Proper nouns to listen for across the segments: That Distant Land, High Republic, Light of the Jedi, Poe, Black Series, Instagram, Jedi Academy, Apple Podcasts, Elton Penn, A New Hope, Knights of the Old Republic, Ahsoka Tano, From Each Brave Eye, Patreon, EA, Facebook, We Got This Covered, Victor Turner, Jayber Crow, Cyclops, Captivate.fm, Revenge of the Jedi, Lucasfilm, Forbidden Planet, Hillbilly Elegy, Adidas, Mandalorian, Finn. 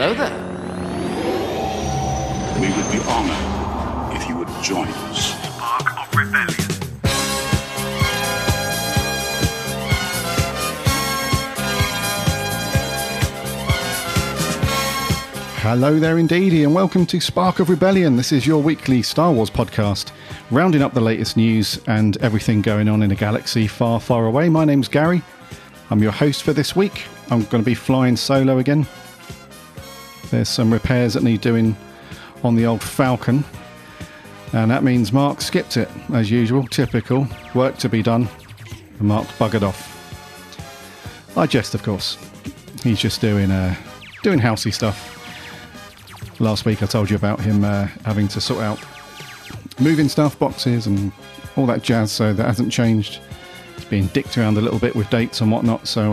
Hello there. We would be honored if you would join us. Spark of Rebellion. Hello there indeedy, and welcome to Spark of Rebellion. This is your weekly Star Wars podcast, rounding up the latest news and everything going on in a galaxy far, far away. My name's Gary. I'm your host for this week. I'm going to be flying solo again. There's some repairs that need doing on the old Falcon, and that means Mark skipped it, as usual. Typical. Work to be done, and Mark buggered off. I jest, of course. He's just doing housey stuff. Last week I told you about him having to sort out moving stuff, boxes, and all that jazz, so that hasn't changed. It's being dicked around a little bit with dates and whatnot, so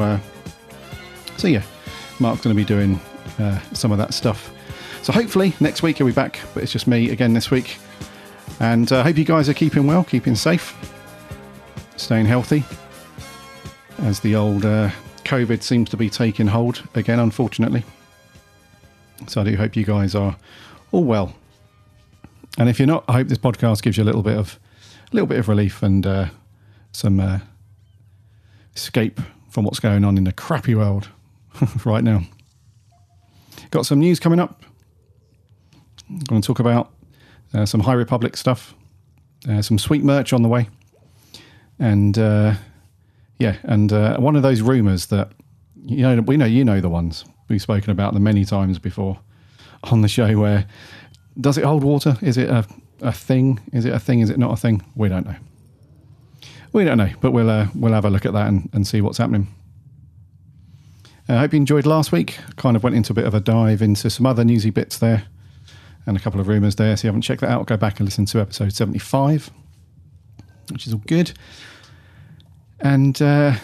yeah, Mark's going to be doing some of that stuff. So hopefully next week he'll be back, but it's just me again this week. And I hope you guys are keeping well, keeping safe, staying healthy, as the old COVID seems to be taking hold again, unfortunately. So I do hope you guys are all well. And if you're not, I hope this podcast gives you a little bit of relief and some escape from what's going on in the crappy world right now. Got some news coming up. I'm going to talk about some High Republic stuff, some sweet merch on the way, and one of those rumours that you know the ones we've spoken about them many times before on the show. Where does it hold water? Is it a thing? Is it a thing? Is it not a thing? We don't know. We don't know, but we'll have a look at that and see what's happening. I hope you enjoyed last week. Kind of went into a bit of a dive into some other newsy bits there and a couple of rumours there. So if you haven't checked that out, go back and listen to episode 75, which is all good. And so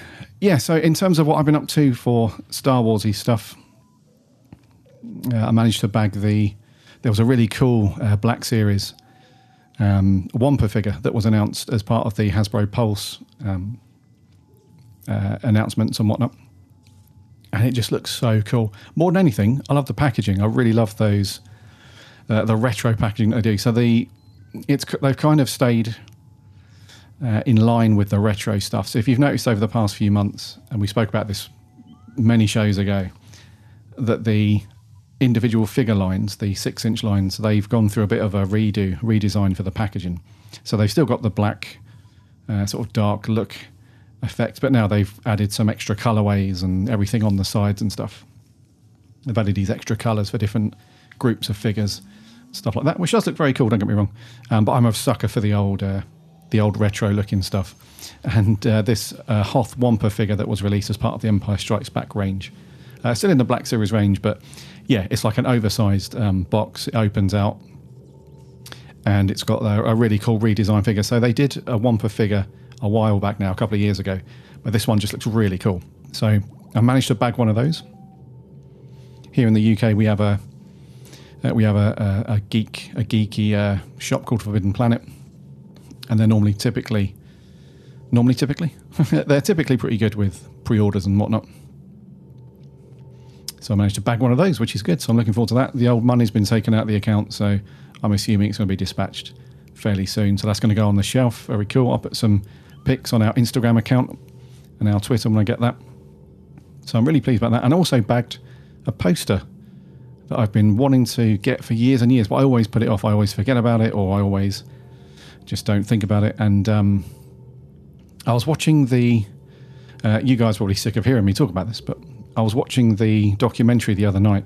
in terms of what I've been up to for Star Warsy stuff, I managed to bag there was a really cool Black Series Wampa figure that was announced as part of the Hasbro Pulse announcements and whatnot. And it just looks so cool. More than anything, I love the packaging. I really love those, the retro packaging they do. So they've kind of stayed in line with the retro stuff. So if you've noticed over the past few months, and we spoke about this many shows ago, that the individual figure lines, the 6-inch lines, they've gone through a bit of a redesign for the packaging. So they've still got the black, sort of dark look effect, but now they've added some extra colourways and everything on the sides and stuff. They've added these extra colours for different groups of figures, stuff like that, which does look very cool, don't get me wrong. But I'm a sucker for the old retro-looking stuff. And this Hoth Wampa figure that was released as part of the Empire Strikes Back range. Still in the Black Series range, but yeah, it's like an oversized box. It opens out and it's got a really cool redesign figure. So they did a Wampa figure a while back now, a couple of years ago, but this one just looks really cool. So I managed to bag one of those. Here in the UK, we have a geeky shop called Forbidden Planet, and they're typically they're typically pretty good with pre-orders and whatnot. So I managed to bag one of those, which is good. So I'm looking forward to that. The old money's been taken out of the account, so I'm assuming it's going to be dispatched fairly soon. So that's going to go on the shelf. Very cool. I'll put some pics on our Instagram account and our Twitter when I get that. So I'm really pleased about that. And I also bagged a poster that I've been wanting to get for years and years, but I always put it off. I always forget about it, or I always just don't think about it. And I was watching you guys are probably sick of hearing me talk about this, but I was watching the documentary the other night,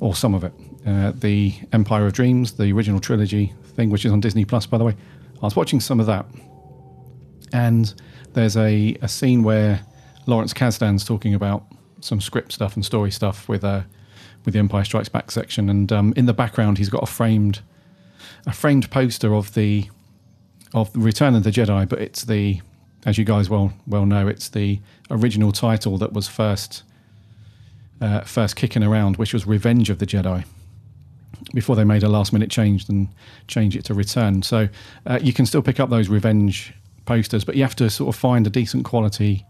or some of it, the Empire of Dreams, the original trilogy thing, which is on Disney+, by the way. I was watching some of that, and there's a scene where Lawrence Kasdan's talking about some script stuff and story stuff with the Empire Strikes Back section, and in the background he's got a framed poster of the Return of the Jedi, but it's the, as you guys well know, it's the original title that was first kicking around, which was Revenge of the Jedi, before they made a last-minute change and change it to Return. So you can still pick up those Revenge posters, but you have to sort of find a decent quality.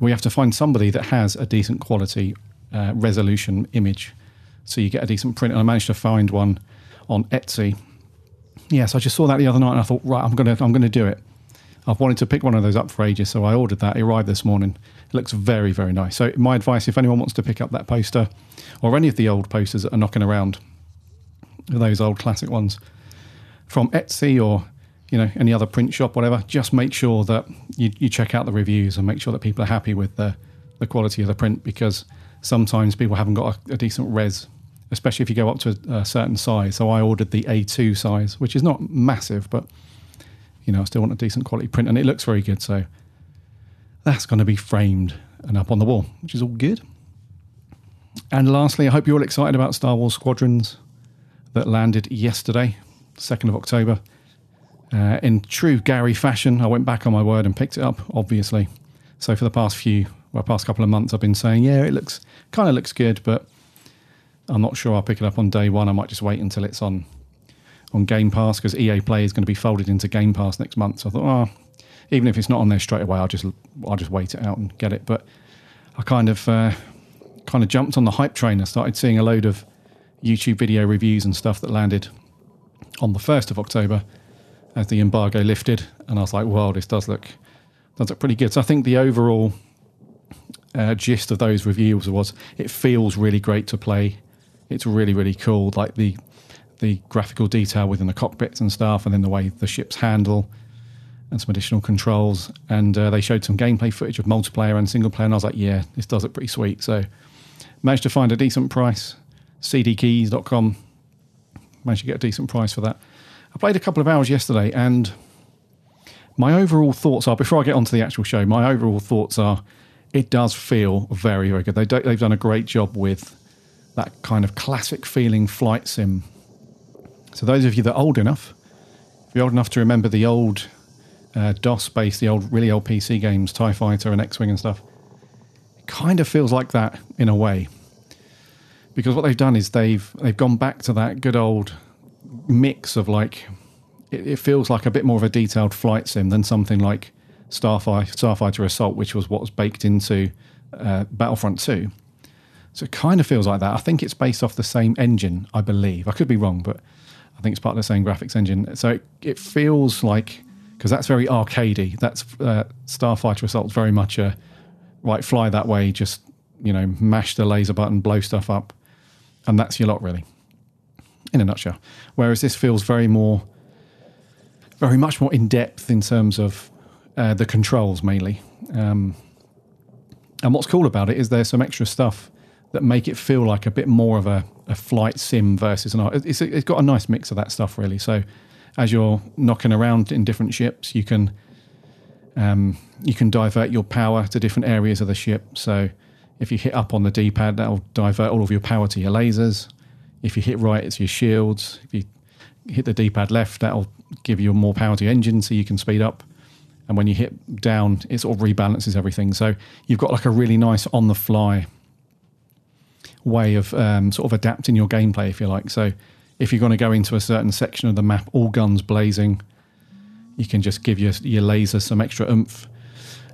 We have to find somebody that has a decent quality resolution image, so you get a decent print. And I managed to find one on Etsy. Yeah, so I just saw that the other night, and I thought, right, I'm gonna do it. I've wanted to pick one of those up for ages, so I ordered that. It arrived this morning. It looks very, very nice. So my advice, if anyone wants to pick up that poster or any of the old posters that are knocking around, those old classic ones from Etsy or any other print shop, whatever, just make sure that you check out the reviews and make sure that people are happy with the quality of the print, because sometimes people haven't got a decent res, especially if you go up to a certain size. So I ordered the A2 size, which is not massive, but I still want a decent quality print, and it looks very good. So that's going to be framed and up on the wall, which is all good. And lastly, I hope you're all excited about Star Wars Squadrons that landed yesterday, 2nd of October. In true Gary fashion, I went back on my word and picked it up, obviously. So for the past couple of months, I've been saying, yeah, it kind of looks good, but I'm not sure I'll pick it up on day one. I might just wait until it's on Game Pass, because EA Play is going to be folded into Game Pass next month. So I thought, even if it's not on there straight away, I'll just wait it out and get it. But I kind of jumped on the hype train. I started seeing a load of YouTube video reviews and stuff that landed on the 1st of October as the embargo lifted, and I was like, wow, this does look pretty good. So I think the overall gist of those reviews was, it feels really great to play. It's really, really cool, like the graphical detail within the cockpits and stuff, and then the way the ships handle and some additional controls. And they showed some gameplay footage of multiplayer and single player, and I was like, yeah, this does look pretty sweet. So managed to find a decent price, cdkeys.com, managed to get a decent price for that. I played a couple of hours yesterday, and my overall thoughts are, before I get onto the actual show, my overall thoughts are, it does feel very, very good. They've done a great job with that kind of classic feeling flight sim. So those of you that are old enough, if you're old enough to remember the old DOS-based, really old PC games, TIE Fighter and X-Wing and stuff, it kind of feels like that in a way. Because what they've done is they've gone back to that good old mix of, like, it feels like a bit more of a detailed flight sim than something like Starfighter Assault, which was what was baked into Battlefront 2. So it kind of feels like that. I think it's based off the same engine, I believe. I could be wrong, but I think it's part of the same graphics engine. So it feels like, because that's very arcadey. That's Starfighter Assault's very much a right, fly that way, just mash the laser button, blow stuff up, and that's your lot, really, in a nutshell. Whereas this feels very much more in depth in terms of the controls mainly. And what's cool about it is there's some extra stuff that make it feel like a bit more of a flight sim versus an art. It's got a nice mix of that stuff, really. So as you're knocking around in different ships, you can divert your power to different areas of the ship. So if you hit up on the D-pad, that'll divert all of your power to your lasers. If you hit right, it's your shields. If you hit the D-pad left, that'll give you more power to your engine, so you can speed up. And when you hit down, it sort of rebalances everything. So you've got like a really nice on-the-fly way of sort of adapting your gameplay, if you like. So if you're going to go into a certain section of the map, all guns blazing, you can just give your laser some extra oomph,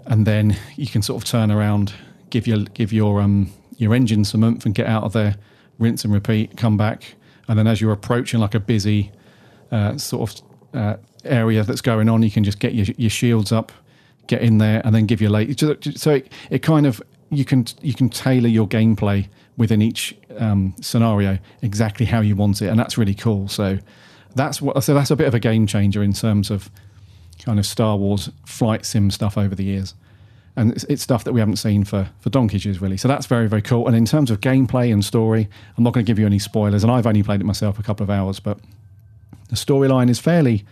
and then you can sort of turn around, give your engine some oomph, and get out of there, rinse and repeat, come back. And then as you're approaching like a busy sort of area that's going on, you can just get your shields up, get in there, and then give your laser. So it kind of, you can tailor your gameplay within each scenario exactly how you want it, and that's really cool. So that's a bit of a game changer in terms of kind of Star Wars flight sim stuff over the years. And it's stuff that we haven't seen for donkey's years, really. So that's very, very cool. And in terms of gameplay and story, I'm not going to give you any spoilers, and I've only played it myself a couple of hours, but the storyline is fairly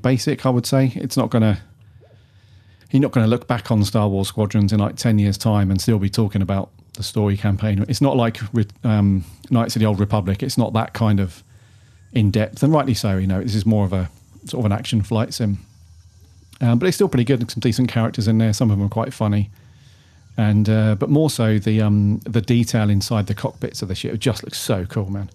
basic, I would say. It's not going to you're not going to look back on Star Wars Squadrons in like 10 years' time and still be talking about the story campaign. It's not like Knights of the Old Republic. It's not that kind of in-depth, and rightly so. You know, this is more of a sort of an action flight sim. But it's still pretty good. Some decent characters in there. Some of them are quite funny. And but more so the detail inside the cockpits of the ship just looks so cool, man.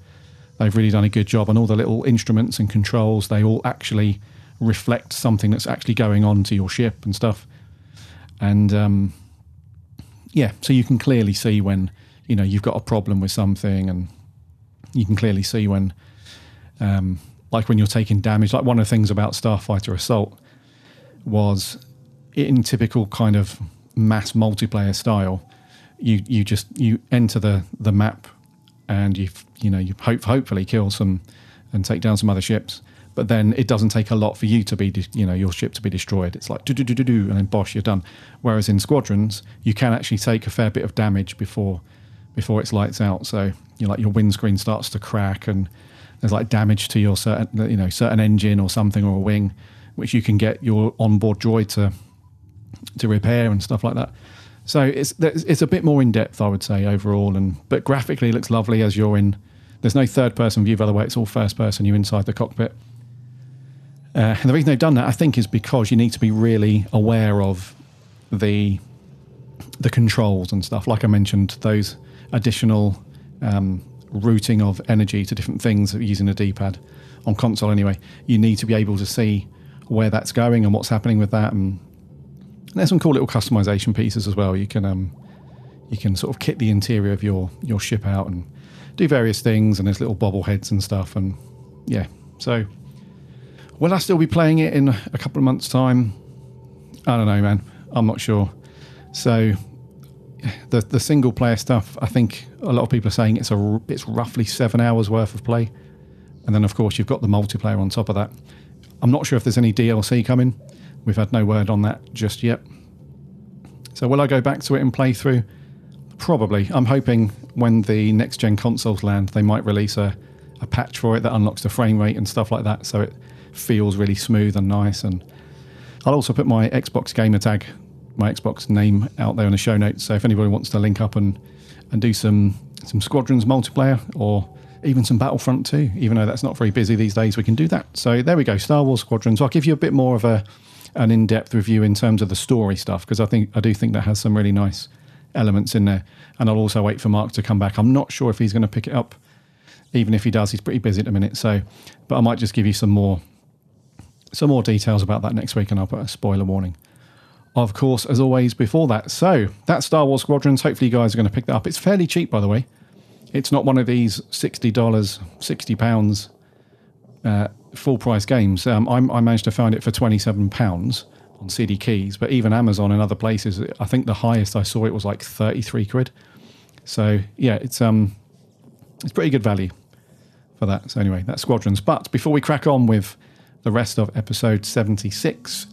They've really done a good job, and all the little instruments and controls, they all actually reflect something that's actually going on to your ship and stuff. And yeah, so you can clearly see when, you know, you've got a problem with something, and you can clearly see when like when you're taking damage. Like one of the things about Starfighter Assault was, in typical kind of mass multiplayer style, you enter the map and you hopefully kill some and take down some other ships, but then it doesn't take a lot for you to be your ship to be destroyed. It's like do do do do do, and then bosh, you're done. Whereas in Squadrons, you can actually take a fair bit of damage before it's lights out. So you your windscreen starts to crack, and there's like damage to your certain engine or something, or a wing, which you can get your onboard droid to repair and stuff like that. So it's a bit more in depth, I would say, overall. But graphically, it looks lovely as you're in. There's no third person view, by the way. It's all first person. You're inside the cockpit. And the reason they've done that, I think, is because you need to be really aware of the controls and stuff. Like I mentioned, those additional routing of energy to different things using a D-pad on console. Anyway, you need to be able to see where that's going and what's happening with that. And there's some cool little customization pieces as well. You can sort of kit the interior of your ship out and do various things, and there's little bobbleheads and stuff. And yeah, so will I still be playing it in a couple of months' time? I don't know, man. I'm not sure. So the single player stuff, I think a lot of people are saying it's roughly 7 hours worth of play, and then of course you've got the multiplayer on top of that. I'm not sure if there's any DLC coming. We've had no word on that just yet. So will I go back to it and play through? Probably. I'm hoping when the next-gen consoles land, they might release a patch for it that unlocks the frame rate and stuff like that, so it feels really smooth and nice. And I'll also put my Xbox gamer tag, my Xbox name, out there in the show notes, so if anybody wants to link up and do some Squadrons multiplayer, or even some Battlefront 2, even though that's not very busy these days, we can do that. So there we go, Star Wars Squadrons. I'll give you a bit more of an in-depth review in terms of the story stuff, because I do think that has some really nice elements in there. And I'll also wait for Mark to come back. I'm not sure if he's going to pick it up. Even if he does, he's pretty busy at the minute. So, but I might just give you some more details about that next week, and I'll put a spoiler warning, of course, as always, before that. So that's Star Wars Squadrons. Hopefully you guys are going to pick that up. It's fairly cheap, by the way. It's not one of these $60, £60 full price games. I managed to find it for £27 on CD Keys, but even Amazon and other places, I think the highest I saw it was like 33 quid. So yeah, it's pretty good value for that. So anyway, that's Squadrons. But before we crack on with the rest of episode 76,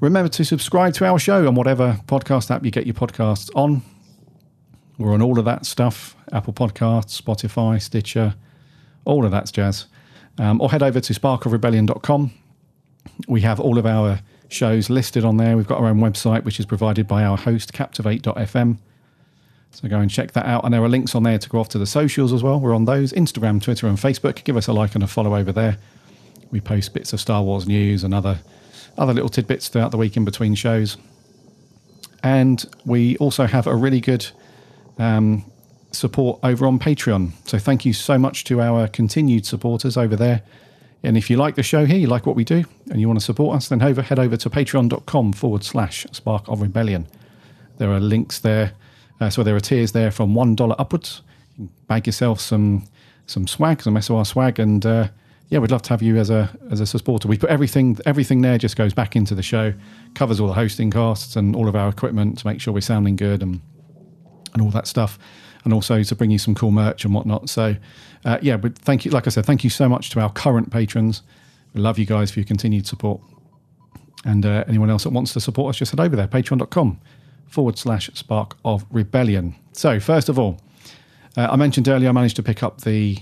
remember to subscribe to our show on whatever podcast app you get your podcasts on. We're on all of that stuff: Apple Podcasts, Spotify, Stitcher, all of that jazz. Or head over to sparkofrebellion.com. We have all of our shows listed on there. We've got our own website, which is provided by our host, Captivate.fm. So go and check that out. And there are links on there to go off to the socials as well. We're on those: Instagram, Twitter, and Facebook. Give us a like and a follow over there. We post bits of Star Wars news and other little tidbits throughout the week in between shows. And we also have a really good support over on Patreon. So thank you so much to our continued supporters over there. And if you like the show here, you like what we do, and you want to support us, then head over to patreon.com/Spark of Rebellion. There are links there. So there are tiers there from $1 upwards. You can bag yourself some swag, some SOR swag, and yeah, we'd love to have you as a supporter. We put everything there just goes back into the show, covers all the hosting costs and all of our equipment to make sure we're sounding good and all that stuff, and also to bring you some cool merch and whatnot. So, yeah, but thank you. Like I said, thank you so much to our current patrons. We love you guys for your continued support. And anyone else that wants to support us, just head over there, patreon.com/Spark of Rebellion. So, first of all, I mentioned earlier I managed to pick up the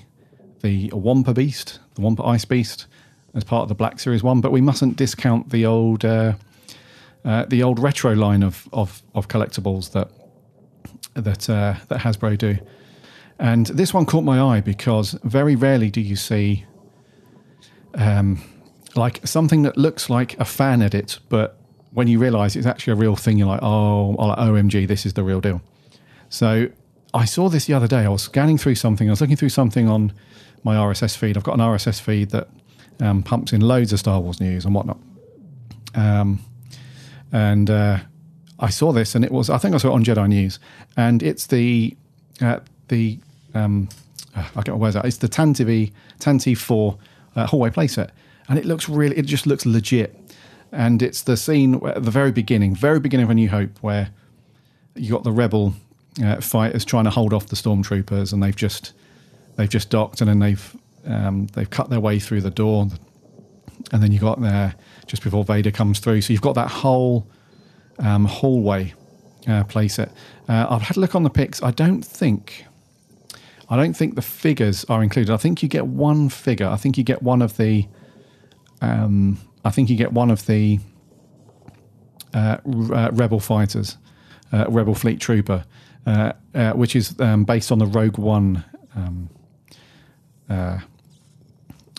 Wampa Beast, the Wampa Ice Beast, as part of the Black Series 1, but we mustn't discount the old the old retro line of collectibles that Hasbro do. And this one caught my eye because very rarely do you see like something that looks like a fan edit, but when you realise it's actually a real thing, you're like, oh, OMG, this is the real deal. So I saw this the other day. I was scanning through something. I was looking through something on my RSS feed. I've got an RSS feed that pumps in loads of Star Wars news and whatnot. I saw this, and it was, I think I saw it on Jedi News, and it's it's the Tantive IV hallway playset, and it just looks legit. And it's the scene where, at the very beginning of A New Hope, where you got the rebel fighters trying to hold off the stormtroopers, and they've just docked, and then they've cut their way through the door, and then you got there just before Vader comes through. So you've got that whole hallway playset. I've had a look on the pics. I don't think the figures are included. I think you get one figure. I think you get one of the. Rebel fighters, Rebel Fleet Trooper, which is based on the Rogue One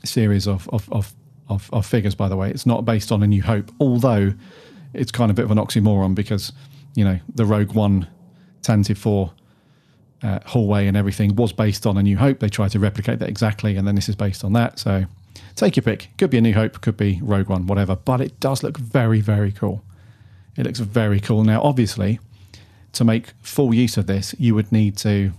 series of figures. By the way, it's not based on A New Hope, although it's kind of a bit of an oxymoron because you know the Rogue One Tantive IV hallway and everything was based on A New Hope. They tried to replicate that exactly, and then this is based on that. So. Take your pick. Could be A New Hope, could be Rogue One, whatever. But it does look very, very cool. It looks very cool. Now, obviously, to make full use of this, you would need to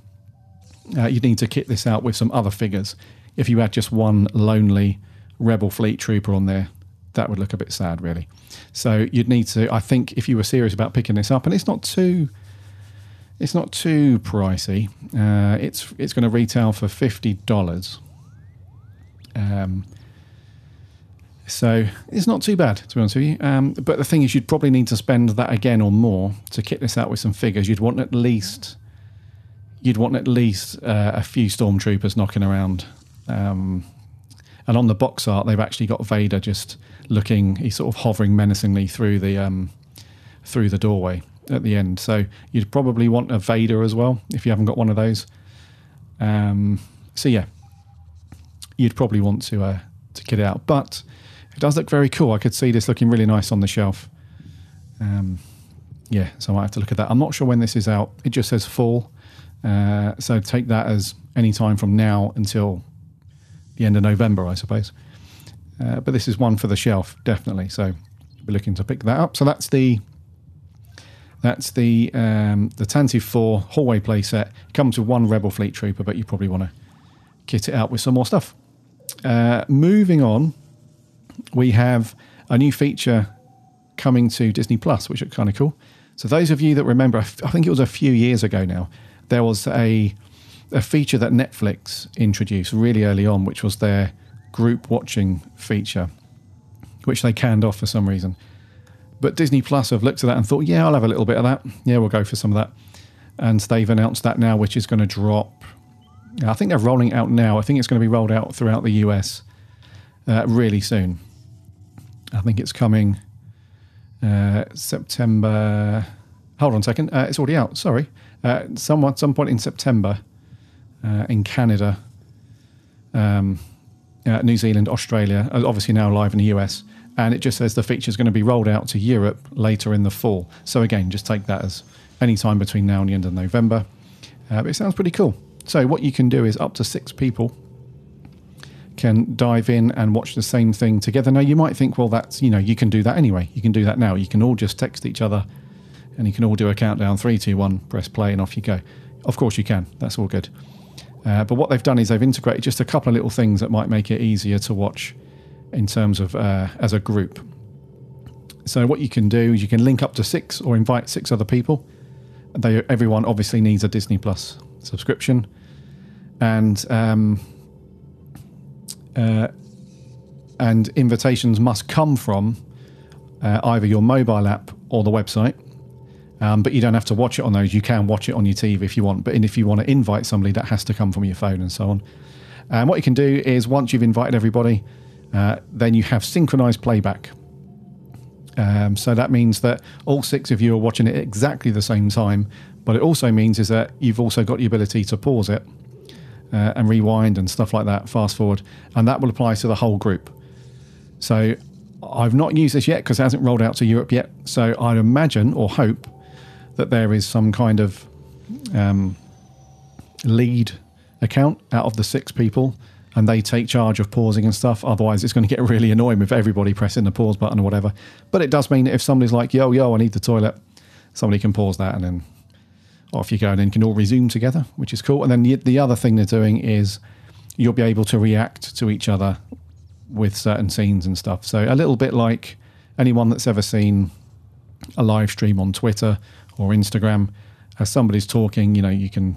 kit this out with some other figures. If you had just one lonely Rebel Fleet Trooper on there, that would look a bit sad, really. So you'd need to. I think if you were serious about picking this up, and it's not too pricey. It's going to retail for $50. So it's not too bad, to be honest with you. But the thing is, you'd probably need to spend that again or more to kit this out with some figures. You'd want at least a few stormtroopers knocking around. And on the box art, they've actually got Vader just looking. He's sort of hovering menacingly through the doorway at the end. So you'd probably want a Vader as well if you haven't got one of those. So yeah. You'd probably want to kit it out, but it does look very cool. I could see this looking really nice on the shelf. Yeah, so I might have to look at that. I'm not sure when this is out. It just says fall, so take that as any time from now until the end of November, I suppose. But this is one for the shelf, definitely. So we'll be looking to pick that up. So that's the Tantive IV hallway playset. It comes with one Rebel Fleet Trooper, but you probably want to kit it out with some more stuff. Moving on, we have a new feature coming to Disney+, which is kind of cool. So those of you that remember, I think it was a few years ago now, there was a feature that Netflix introduced really early on, which was their group watching feature, which they canned off for some reason. But Disney+ have looked at that and thought, yeah, I'll have a little bit of that. Yeah, we'll go for some of that. And they've announced that now, which is going to drop... I think they're rolling it out now. I think it's going to be rolled out throughout the US really soon. I think it's coming September. Hold on a second. It's already out. Sorry. Some point in September in Canada, New Zealand, Australia, obviously now live in the US. And it just says the feature is going to be rolled out to Europe later in the fall. So again, just take that as any time between now and the end of November. But it sounds pretty cool. So what you can do is up to 6 people can dive in and watch the same thing together. Now, you might think, well, that's, you know, you can do that anyway. You can do that now. You can all just text each other and you can all do a countdown, 3, 2, 1, press play and off you go. Of course you can. That's all good. But what they've done is they've integrated just a couple of little things that might make it easier to watch in terms of as a group. So what you can do is you can link up to 6 or invite 6 other people. Everyone obviously needs a Disney Plus subscription, and invitations must come from either your mobile app or the website. But you don't have to watch it on those. You can watch it on your TV if you want. But if you want to invite somebody, that has to come from your phone and so on. And what you can do is once you've invited everybody, then you have synchronized playback. So that means that all six of you are watching it at exactly the same time. But it also means is that you've also got the ability to pause it and rewind and stuff like that, fast forward. And that will apply to the whole group. So I've not used this yet because it hasn't rolled out to Europe yet. So I'd imagine or hope that there is some kind of lead account out of the six people and they take charge of pausing and stuff. Otherwise, it's going to get really annoying with everybody pressing the pause button or whatever. But it does mean that if somebody's like, yo, I need the toilet, somebody can pause that and then off you go, and then you can all resume together, which is cool. And then the other thing they're doing is you'll be able to react to each other with certain scenes and stuff. So a little bit like anyone that's ever seen a live stream on Twitter or Instagram, as somebody's talking, you know, you can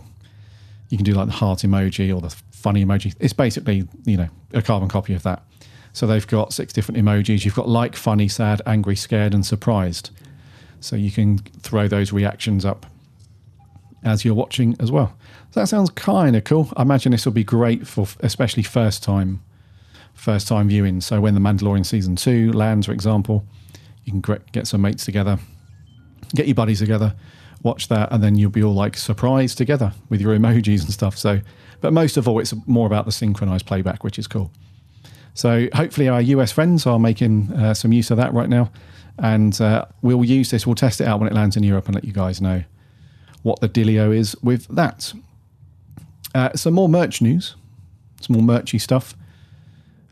do like the heart emoji or the funny emoji. It's basically, you know, a carbon copy of that. So they've got six different emojis. You've got like, funny, sad, angry, scared, and surprised. So you can throw those reactions up as you're watching as well. So that sounds kind of cool. I imagine this will be great for especially first time viewing. So when the Mandalorian season 2 lands, for example, you can get some mates together, get your buddies together, watch that, and then you'll be all like surprised together with your emojis and stuff. So, but most of all, it's more about the synchronized playback, which is cool. So hopefully our US friends are making some use of that right now, and we'll use this. We'll test it out when it lands in Europe and let you guys know what the dealio is with that. Some more merch news, some more merchy stuff.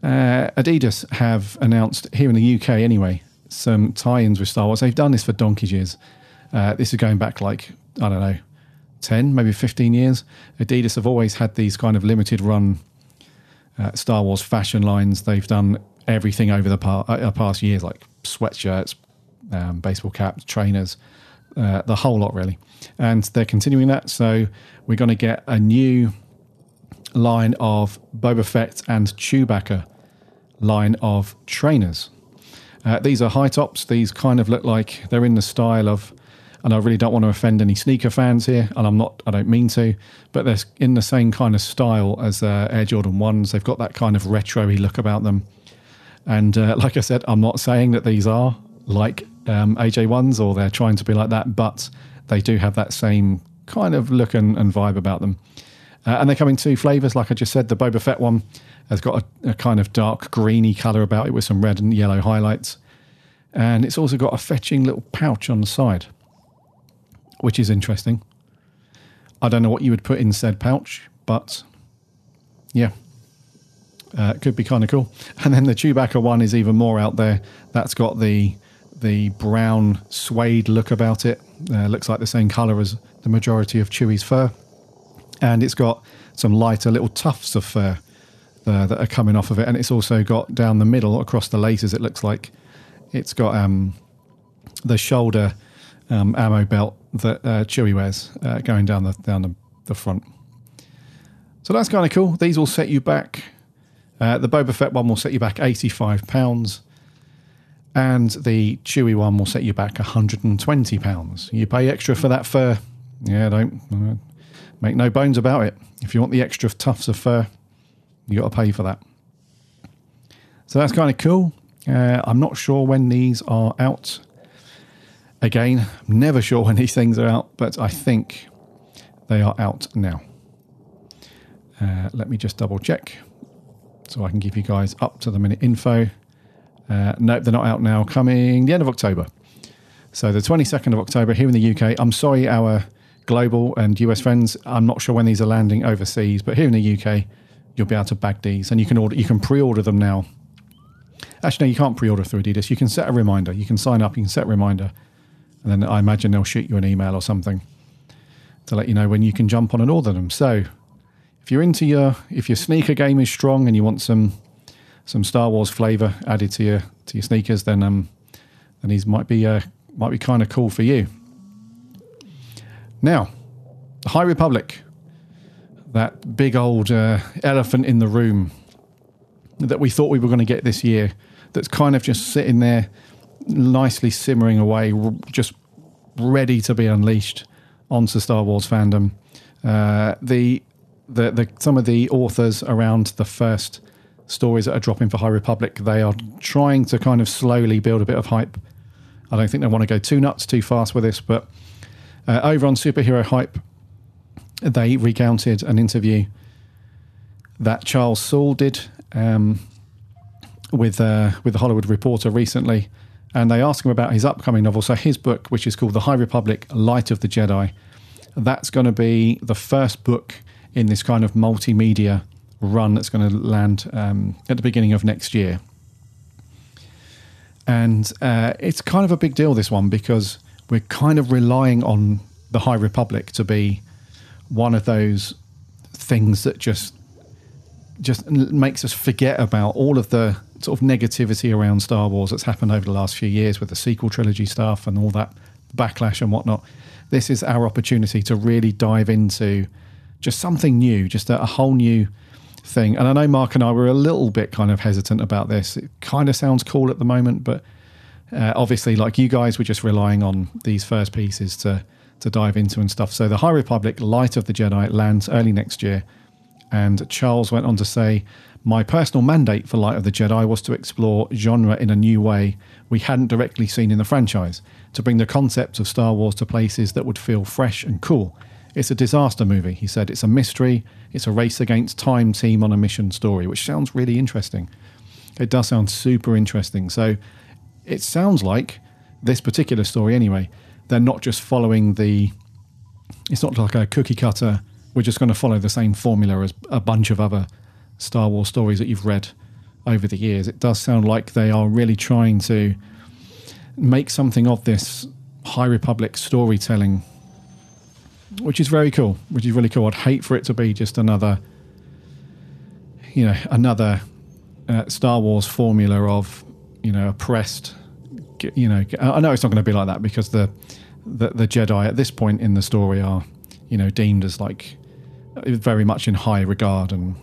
Adidas have announced, here in the UK anyway, some tie-ins with Star Wars. They've done this for donkey's years. This is going back like, I don't know, 10, maybe 15 years. Adidas have always had these kind of limited run Star Wars fashion lines. They've done everything over the past years, like sweatshirts, baseball caps, trainers, the whole lot really. And they're continuing that. So we're going to get a new line of Boba Fett and Chewbacca line of trainers. These are high tops. These kind of look like they're in the style of, and I really don't want to offend any sneaker fans here, and I don't mean to, but they're in the same kind of style as Air Jordan 1s. They've got that kind of retro-y look about them. And like I said, I'm not saying that these are like AJ1s or they're trying to be like that, but they do have that same kind of look and vibe about them. And they come in two flavours, like I just said. The Boba Fett one has got a kind of dark greeny colour about it with some red and yellow highlights. And it's also got a fetching little pouch on the side, which is interesting. I don't know what you would put in said pouch, but yeah, it could be kind of cool. And then the Chewbacca one is even more out there. That's got the brown suede look about it. Looks like the same colour as the majority of Chewie's fur. And it's got some lighter little tufts of fur that are coming off of it. And it's also got down the middle, across the laces, it looks like it's got the shoulder ammo belt that Chewie wears going down the front. So that's kind of cool. These will set you back. The Boba Fett one will set you back £85, and the Chewie one will set you back £120. You pay extra for that fur. Yeah, don't make no bones about it. If you want the extra tufts of fur, you got to pay for that. So that's kind of cool. I'm not sure when these are out. Again, I'm never sure when these things are out, but I think they are out now. Let me just double check so I can give you guys up-to-the-minute info. Nope, they're not out now. Coming the end of October. So the 22nd of October here in the UK. I'm sorry, our global and US friends, I'm not sure when these are landing overseas, but here in the UK, you'll be able to bag these, and you can pre-order them now. Actually, no, you can't pre-order through Adidas. You can set a reminder. You can sign up, you can set a reminder, and then I imagine they'll shoot you an email or something to let you know when you can jump on and order them. So if you're into if your sneaker game is strong and you want some Star Wars flavour added to your sneakers, then these might be kind of cool for you. Now, the High Republic, that big old elephant in the room that we thought we were going to get this year, that's kind of just sitting there nicely simmering away, just ready to be unleashed onto Star Wars fandom. Some of the authors around the first stories that are dropping for High Republic, they are trying to kind of slowly build a bit of hype I don't think they want to go too nuts, too fast with this, but over on Superhero Hype, they recounted an interview that Charles Soule did with The Hollywood Reporter recently, and they asked him about his upcoming novel. So his book, which is called The High Republic, Light of the Jedi, that's going to be the first book in this kind of multimedia run that's going to land at the beginning of next year. And it's kind of a big deal, this one, because we're kind of relying on The High Republic to be one of those things that just makes us forget about all of the sort of negativity around Star Wars that's happened over the last few years with the sequel trilogy stuff and all that backlash and whatnot. This is our opportunity to really dive into just something new, just a whole new thing. And I know Mark and I were a little bit kind of hesitant about this. It kind of sounds cool at the moment, but obviously, like you guys, we're just relying on these first pieces to dive into and stuff. So The High Republic, Light of the Jedi lands early next year. And Charles went on to say, my personal mandate for Light of the Jedi was to explore genre in a new way we hadn't directly seen in the franchise, to bring the concepts of Star Wars to places that would feel fresh and cool. It's a disaster movie, he said. It's a mystery. It's a race against time team on a mission story, which sounds really interesting. It does sound super interesting. So it sounds like this particular story anyway, they're not just following it's not like a cookie cutter, we're just going to follow the same formula as a bunch of other Star Wars stories that you've read over the years. It does sound like they are really trying to make something of this High Republic storytelling, which is very cool, which is really cool. I'd hate for it to be just another Star Wars formula of, oppressed, I know it's not going to be like that because the Jedi at this point in the story are, deemed as like very much in high regard and,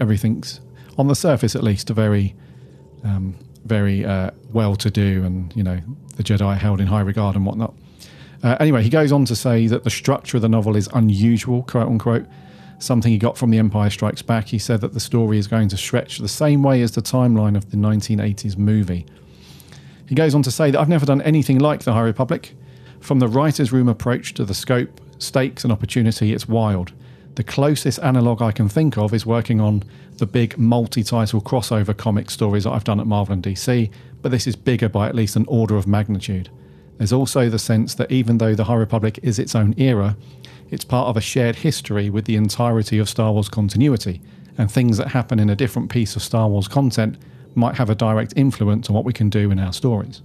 everything's on the surface, at least, very, very well-to-do and, the Jedi held in high regard and whatnot. Anyway, he goes on to say that the structure of the novel is unusual, quote-unquote, something he got from The Empire Strikes Back. He said that the story is going to stretch the same way as the timeline of the 1980s movie. He goes on to say that I've never done anything like The High Republic. From the writer's room approach to the scope, stakes and opportunity, it's wild. The closest analogue I can think of is working on the big multi-title crossover comic stories that I've done at Marvel and DC, but this is bigger by at least an order of magnitude. There's also the sense that even though The High Republic is its own era, it's part of a shared history with the entirety of Star Wars continuity, and things that happen in a different piece of Star Wars content might have a direct influence on what we can do in our stories.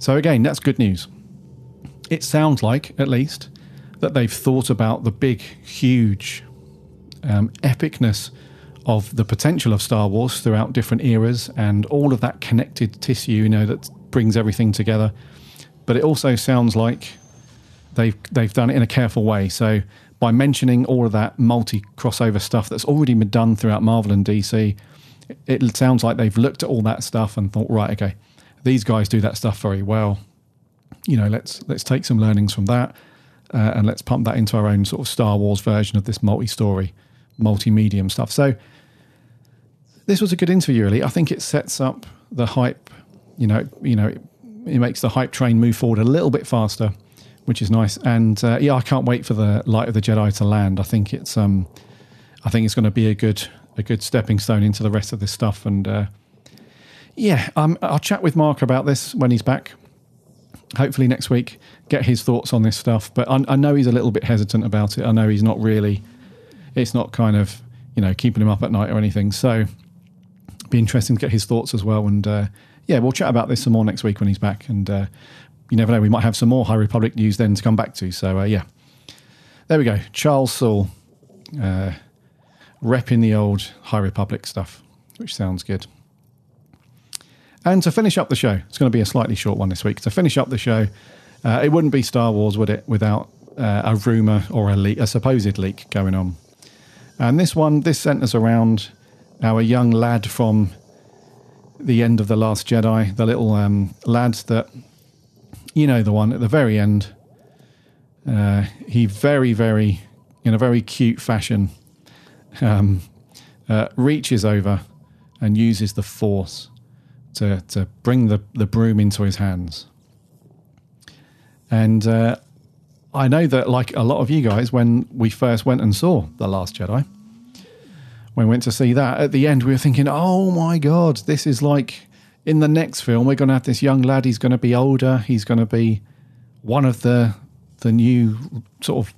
So again, that's good news. It sounds like, at least, that they've thought about the big, huge epicness of the potential of Star Wars throughout different eras and all of that connected tissue, that brings everything together. But it also sounds like they've done it in a careful way. So by mentioning all of that multi-crossover stuff that's already been done throughout Marvel and DC, it sounds like they've looked at all that stuff and thought, right, okay, these guys do that stuff very well. Let's take some learnings from that and let's pump that into our own sort of Star Wars version of this multi-story, multi-medium stuff. So this was a good interview, really. I think it sets up the hype. It makes the hype train move forward a little bit faster, which is nice. And I can't wait for the Light of the Jedi to land. I think it's going to be a good stepping stone into the rest of this stuff. And I'll chat with Mark about this when he's back, hopefully next week. Get his thoughts on this stuff. But I know he's a little bit hesitant about it. I know he's not really. It's not kind of keeping him up at night or anything. So it'd be interesting to get his thoughts as well. And we'll chat about this some more next week when he's back. And you never know, we might have some more High Republic news then to come back to. So, there we go. Charles Soule repping the old High Republic stuff, which sounds good. And to finish up the show, it's going to be a slightly short one this week. To finish up the show, it wouldn't be Star Wars, would it, without a rumour or a supposed leak going on. And this centres around our young lad from the end of The Last Jedi, the little lad that, the one at the very end. He very, very, in a very cute fashion, reaches over and uses the Force to bring the broom into his hands. And I know that, like a lot of you guys, when we first went and saw The Last Jedi, when we went to see that, at the end we were thinking, oh my God, this is like, in the next film we're going to have this young lad, he's going to be older, he's going to be one of the new sort of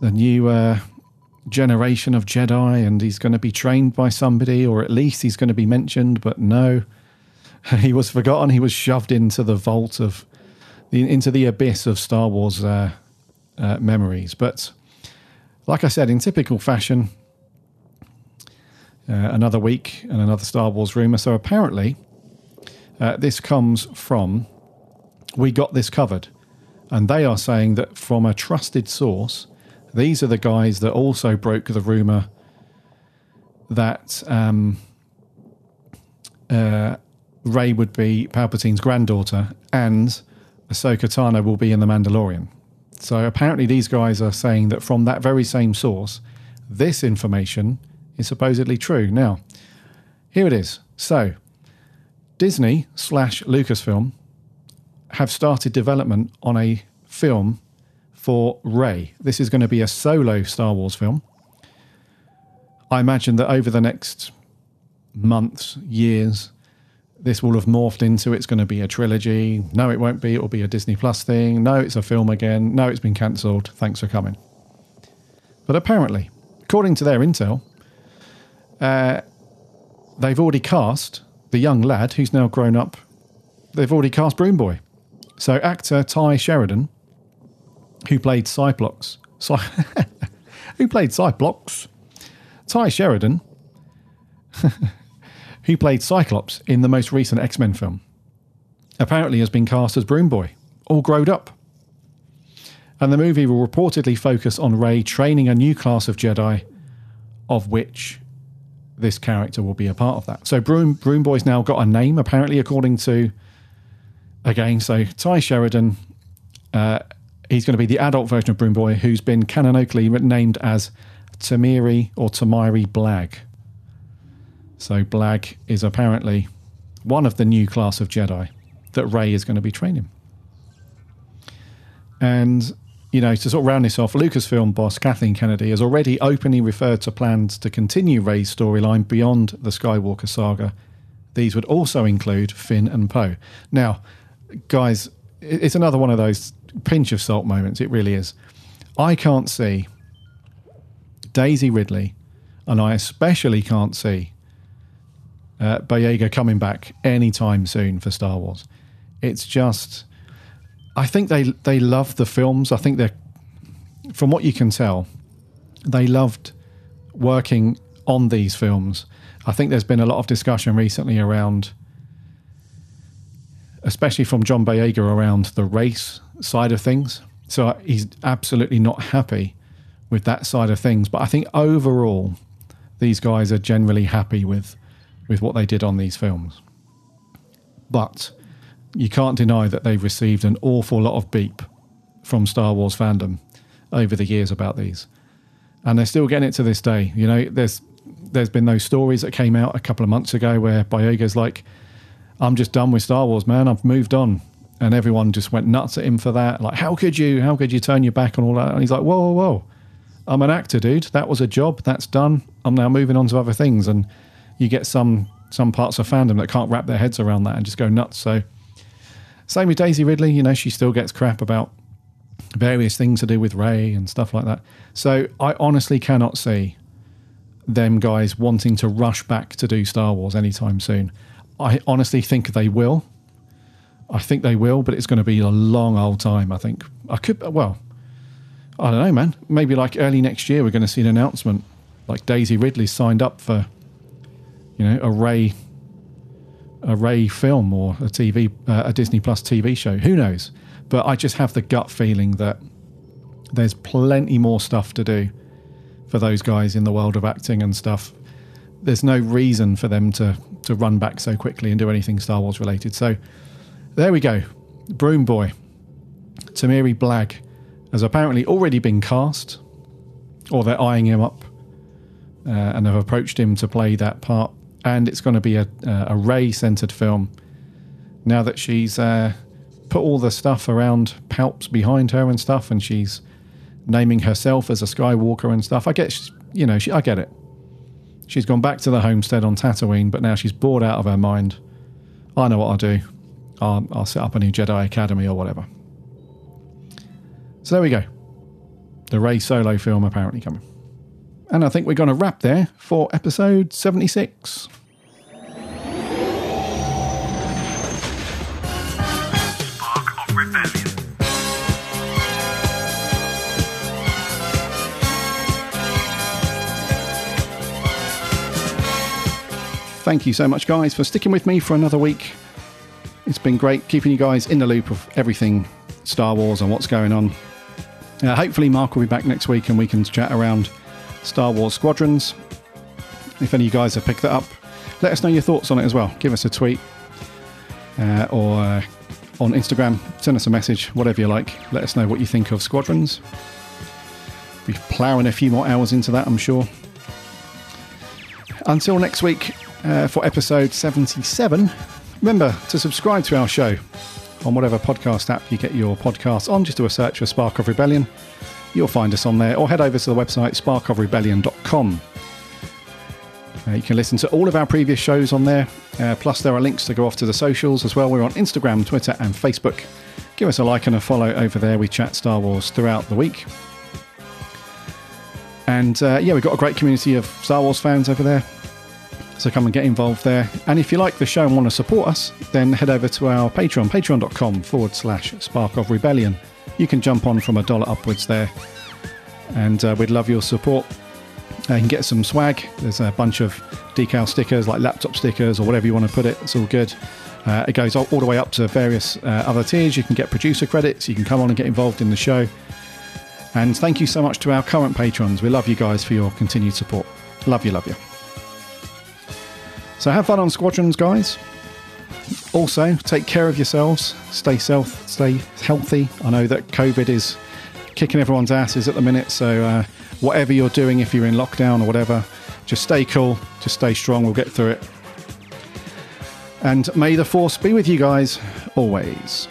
the new generation of Jedi, and he's going to be trained by somebody, or at least he's going to be mentioned. But no, he was forgotten. He was shoved into the vault of into the abyss of Star Wars memories. But like I said, in typical fashion, another week and another Star Wars rumor. So apparently this comes from We Got This Covered, and they are saying that from a trusted source, these are the guys that also broke the rumor that Rey would be Palpatine's granddaughter and Ahsoka Tano will be in The Mandalorian. So apparently these guys are saying that from that very same source, this information is supposedly true. Now, here it is. So Disney / Lucasfilm have started development on a film for Rey. This is going to be a solo Star Wars film. I imagine that over the next months, years, this will have morphed into, it's going to be a trilogy. No, it won't be. It will be a Disney Plus thing. No, it's a film again. No, it's been cancelled. Thanks for coming. But apparently, according to their intel, they've already cast the young lad who's now grown up. They've already cast Broom Boy. So actor Ty Sheridan, who played Cyclops. Ty Sheridan, who played Cyclops in the most recent X-Men film, apparently has been cast as Broom Boy, all grown up. And the movie will reportedly focus on Rey training a new class of Jedi, of which this character will be a part of that. So Broom Boy's now got a name, apparently, according to, again, so Ty Sheridan, he's going to be the adult version of Broom Boy, who's been canonically named as Temiri Blagg. So Blagg is apparently one of the new class of Jedi that Rey is going to be training. And, you know, to sort of round this off, Lucasfilm boss Kathleen Kennedy has already openly referred to plans to continue Rey's storyline beyond the Skywalker saga. These would also include Finn and Poe. Now, guys, it's another one of those pinch of salt moments. It really is. I can't see Daisy Ridley, and I especially can't see Boyega coming back anytime soon for Star Wars. It's just, I think they love the films. I think they're, from what you can tell, they loved working on these films. I think there's been a lot of discussion recently around, especially from John Boyega, around the race side of things. So he's absolutely not happy with that side of things. But I think overall, these guys are generally happy with what they did on these films. But you can't deny that they've received an awful lot of beep from Star Wars fandom over the years about these. And they're still getting it to this day. You know, there's been those stories that came out a couple of months ago where Boyega's like, I'm just done with Star Wars, man. I've moved on. And everyone just went nuts at him for that. Like, how could you turn your back on all that? And he's like, whoa. I'm an actor, dude. That was a job. That's done. I'm now moving on to other things. And you get some parts of fandom that can't wrap their heads around that and just go nuts. So same with Daisy Ridley. You know, she still gets crap about various things to do with Rey and stuff like that. So I honestly cannot see them guys wanting to rush back to do Star Wars anytime soon. I honestly think they will. But it's going to be a long old time, I think. I don't know, man. Maybe like early next year we're going to see an announcement like Daisy Ridley signed up for, you know, a Rey film or a Disney Plus TV show. Who knows? But I just have the gut feeling that there's plenty more stuff to do for those guys in the world of acting and stuff. There's no reason for them to run back so quickly and do anything Star Wars related. So there we go. Broom Boy, Temiri Blagg, has apparently already been cast, or they're eyeing him up and have approached him to play that part and it's going to be a Rey-centered film. Now that she's put all the stuff around Palps behind her and stuff, and she's naming herself as a Skywalker and stuff. I guess, you know, I get it. She's gone back to the homestead on Tatooine, but now she's bored out of her mind. I know what I'll do. I'll set up a new Jedi Academy or whatever. So there we go. The Rey Solo film apparently coming. And I think we're going to wrap there for episode 76. Spark of Rebellion. Thank you so much, guys, for sticking with me for another week. It's been great keeping you guys in the loop of everything Star Wars and what's going on. Hopefully Mark will be back next week and we can chat around Star Wars Squadrons. If any of you guys have picked that up, let us know your thoughts on it as well. Give us a tweet or on Instagram, send us a message, whatever you like. Let us know what you think of Squadrons. We're ploughing a few more hours into that, I'm sure. Until next week for episode 77, remember to subscribe to our show on whatever podcast app you get your podcasts on. Just do a search for Spark of Rebellion. You'll find us on there, or head over to the website sparkofrebellion.com. You can listen to all of our previous shows on there, plus there are links to go off to the socials as well. We're on Instagram, Twitter and Facebook. Give us a like and a follow over there. We chat Star Wars throughout the week. And yeah, we've got a great community of Star Wars fans over there, so come and get involved there. And if you like the show and want to support us, then head over to our Patreon, patreon.com/Spark of Rebellion. You can jump on from $1 upwards there, and we'd love your support. You can get some swag. There's a bunch of decal stickers, like laptop stickers or whatever you want to put it. It's all good. It goes all the way up to various other tiers. You can get producer credits. You can come on and get involved in the show. And thank you so much to our current patrons. We love you guys for your continued support. Love you, love you. So have fun on Squadrons, guys. Also, take care of yourselves. Stay healthy. I know that COVID is kicking everyone's asses at the minute, so whatever you're doing, if you're in lockdown or whatever, just stay cool, just stay strong. We'll get through it. And may the Force be with you guys always.